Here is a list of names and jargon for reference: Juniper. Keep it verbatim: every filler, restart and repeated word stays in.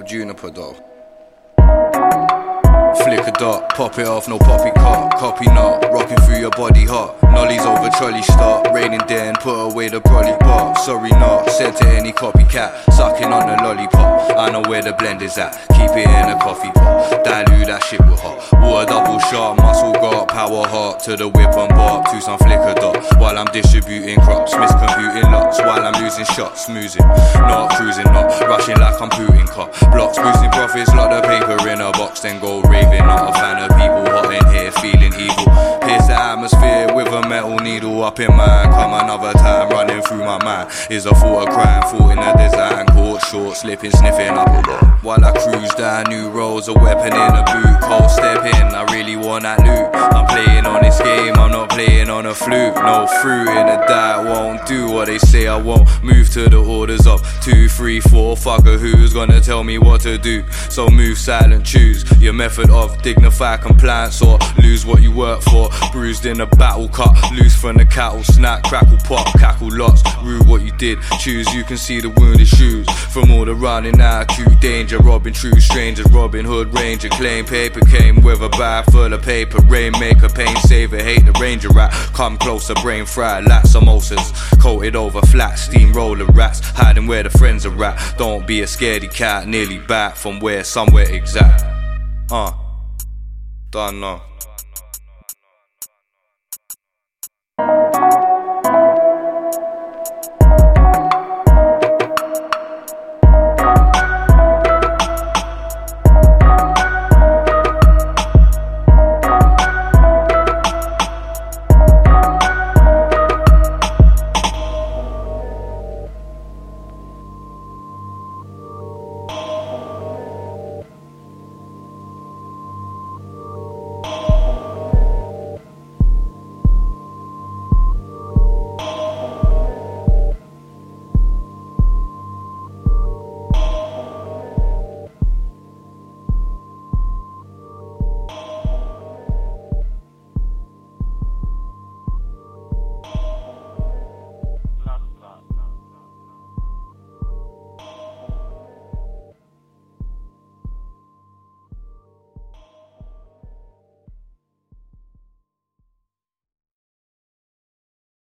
out of Juniper though. Flick a dot, pop it off, no poppycock, copy not, rocking through your body hot. Nollies over trolley stop, raining then, put away the brolly bar. Sorry not, sent to any copycat, sucking on the lollipop. I know where the blend is at, keep it in a coffee pot, dilute that shit with hot. Water double shot, muscle got, power hot, to the whip and bop, to some flicker dot. While I'm distributing crops, miscomputing lots, while I'm losing shots, smoozing, not cruising, not rushing like I'm Putin cop. Blocks, boosting profits, lock the paper in a box, then go ring. Not a fan of people hot in here feeling evil. Pierce the atmosphere with a metal needle up in mine. Come another time, running through my mind is a thought of crime, thought in a design. Caught short, slipping, sniffing up a lot. While I cruise down new roads, a weapon in a boot. Cold stepping, I really want that loot. I'm playing on this game, I'm not playing on a flute. No fruit in a diet, won't do what they say I won't. Move to the orders of two, three, four. Fucker, who's gonna tell me what to do? So move silent, choose your method of dignify compliance or lose what you work for. Bruised in a battle, cut loose from the cattle, snack, crackle, pop, cackle lots, rue what you did, choose. You can see the wounded shoes from all the running out, acute danger, robbing true strangers, Robin Hood Ranger, claim paper came with a bag full of paper, rainmaker, pain saver, hate the ranger rat, come closer, brain fried, like samosas, coated over flat, steamroller rats, hiding where the friends are at, don't be a scaredy cat, nearly back from where, somewhere exact. Uh, don't know.